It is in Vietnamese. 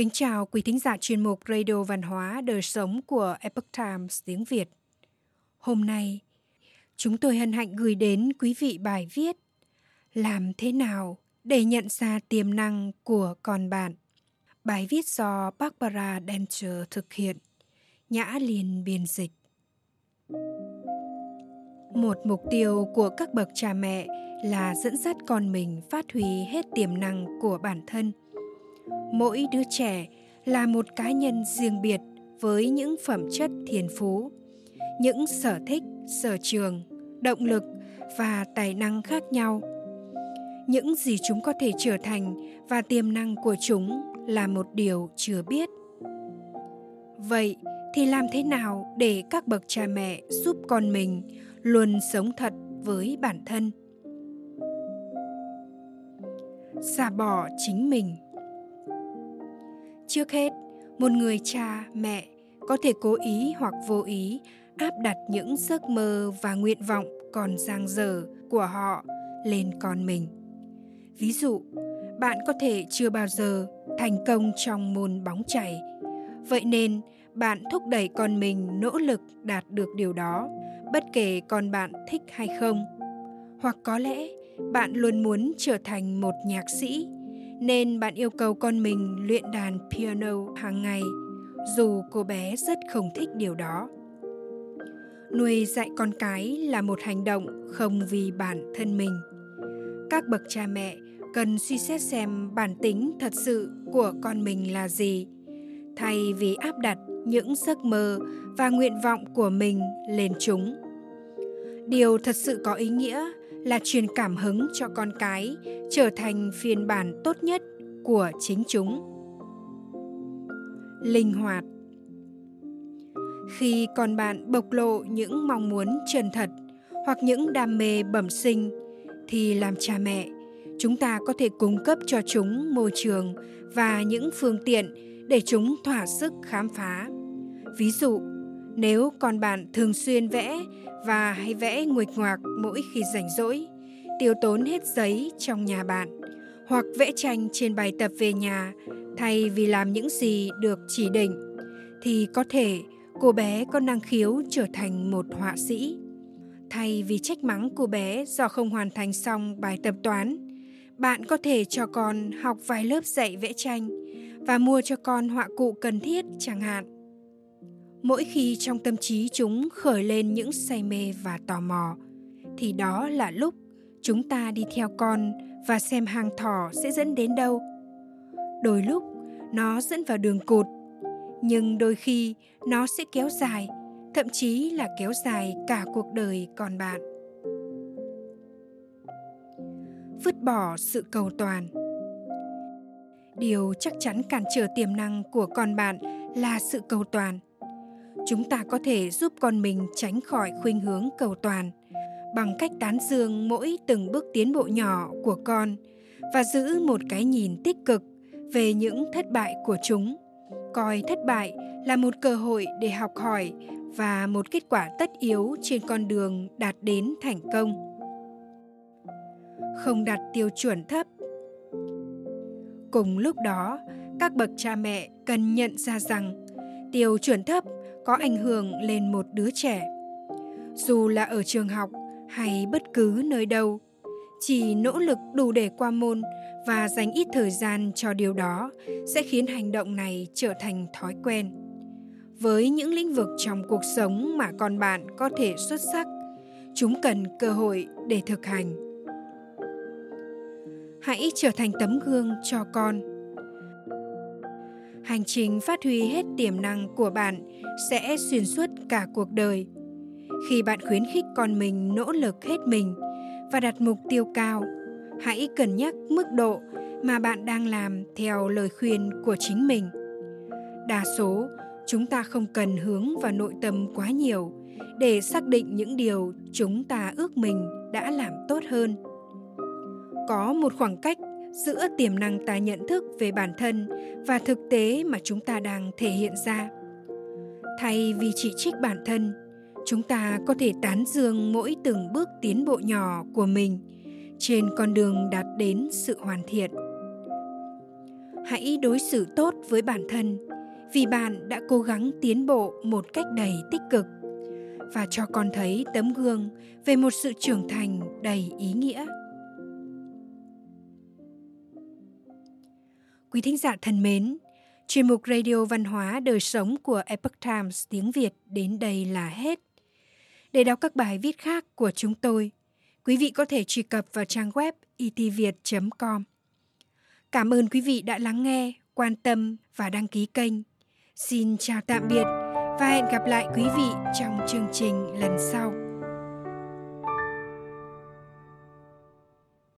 Kính chào quý thính giả chuyên mục Radio Văn hóa Đời Sống của Epoch Times tiếng Việt. Hôm nay, chúng tôi hân hạnh gửi đến quý vị bài viết Làm thế nào để nhận ra tiềm năng của con bạn? Bài viết do Barbara Danger thực hiện, Nhã Liên biên dịch. Một mục tiêu của các bậc cha mẹ là dẫn dắt con mình phát huy hết tiềm năng của bản thân. Mỗi đứa trẻ là một cá nhân riêng biệt với những phẩm chất thiên phú, những sở thích, sở trường, động lực và tài năng khác nhau. Những gì chúng có thể trở thành và tiềm năng của chúng là một điều chưa biết. Vậy thì làm thế nào để các bậc cha mẹ giúp con mình luôn sống thật với bản thân? Xả bỏ chính mình. Trước hết, một người cha, mẹ có thể cố ý hoặc vô ý áp đặt những giấc mơ và nguyện vọng còn dang dở của họ lên con mình. Ví dụ, bạn có thể chưa bao giờ thành công trong môn bóng chày. Vậy nên, bạn thúc đẩy con mình nỗ lực đạt được điều đó, bất kể con bạn thích hay không. Hoặc có lẽ, bạn luôn muốn trở thành một nhạc sĩ, nên bạn yêu cầu con mình luyện đàn piano hàng ngày, dù cô bé rất không thích điều đó. Nuôi dạy con cái là một hành động không vì bản thân mình. Các bậc cha mẹ cần suy xét xem bản tính thật sự của con mình là gì, thay vì áp đặt những giấc mơ và nguyện vọng của mình lên chúng. Điều thật sự có ý nghĩa là truyền cảm hứng cho con cái trở thành phiên bản tốt nhất của chính chúng. Linh hoạt. Khi con bạn bộc lộ những mong muốn chân thật hoặc những đam mê bẩm sinh, thì làm cha mẹ, chúng ta có thể cung cấp cho chúng môi trường và những phương tiện để chúng thỏa sức khám phá. Ví dụ, nếu con bạn thường xuyên vẽ và hay vẽ nguệch ngoạc mỗi khi rảnh rỗi, tiêu tốn hết giấy trong nhà bạn, hoặc vẽ tranh trên bài tập về nhà thay vì làm những gì được chỉ định, thì có thể cô bé có năng khiếu trở thành một họa sĩ. Thay vì trách mắng cô bé do không hoàn thành xong bài tập toán, bạn có thể cho con học vài lớp dạy vẽ tranh và mua cho con họa cụ cần thiết chẳng hạn. Mỗi khi trong tâm trí chúng khởi lên những say mê và tò mò, thì đó là lúc chúng ta đi theo con và xem hàng thỏ sẽ dẫn đến đâu. Đôi lúc nó dẫn vào đường cụt, nhưng đôi khi nó sẽ kéo dài, thậm chí là kéo dài cả cuộc đời con bạn. Vứt bỏ sự cầu toàn. Điều chắc chắn cản trở tiềm năng của con bạn là sự cầu toàn. Chúng ta có thể giúp con mình tránh khỏi khuynh hướng cầu toàn bằng cách tán dương mỗi từng bước tiến bộ nhỏ của con và giữ một cái nhìn tích cực về những thất bại của chúng, coi thất bại là một cơ hội để học hỏi và một kết quả tất yếu trên con đường đạt đến thành công. Không đặt tiêu chuẩn thấp. Cùng lúc đó, các bậc cha mẹ cần nhận ra rằng tiêu chuẩn thấp có ảnh hưởng lên một đứa trẻ. Dù là ở trường học hay bất cứ nơi đâu, chỉ nỗ lực đủ để qua môn và dành ít thời gian cho điều đó sẽ khiến hành động này trở thành thói quen. Với những lĩnh vực trong cuộc sống mà con bạn có thể xuất sắc, chúng cần cơ hội để thực hành. Hãy trở thành tấm gương cho con. Hành trình phát huy hết tiềm năng của bạn sẽ xuyên suốt cả cuộc đời. Khi bạn khuyến khích con mình nỗ lực hết mình và đặt mục tiêu cao, hãy cân nhắc mức độ mà bạn đang làm theo lời khuyên của chính mình. Đa số, chúng ta không cần hướng vào nội tâm quá nhiều để xác định những điều chúng ta ước mình đã làm tốt hơn. Có một khoảng cách giữa tiềm năng ta nhận thức về bản thân và thực tế mà chúng ta đang thể hiện ra. Thay vì chỉ trích bản thân, chúng ta có thể tán dương mỗi từng bước tiến bộ nhỏ của mình trên con đường đạt đến sự hoàn thiện. Hãy đối xử tốt với bản thân vì bạn đã cố gắng tiến bộ một cách đầy tích cực và cho con thấy tấm gương về một sự trưởng thành đầy ý nghĩa. Quý thính giả thân mến, chuyên mục Radio Văn hóa Đời Sống của Epoch Times tiếng Việt đến đây là hết. Để đọc các bài viết khác của chúng tôi, quý vị có thể truy cập vào trang web etviet.com. Cảm ơn quý vị đã lắng nghe, quan tâm và đăng ký kênh. Xin chào tạm biệt và hẹn gặp lại quý vị trong chương trình lần sau.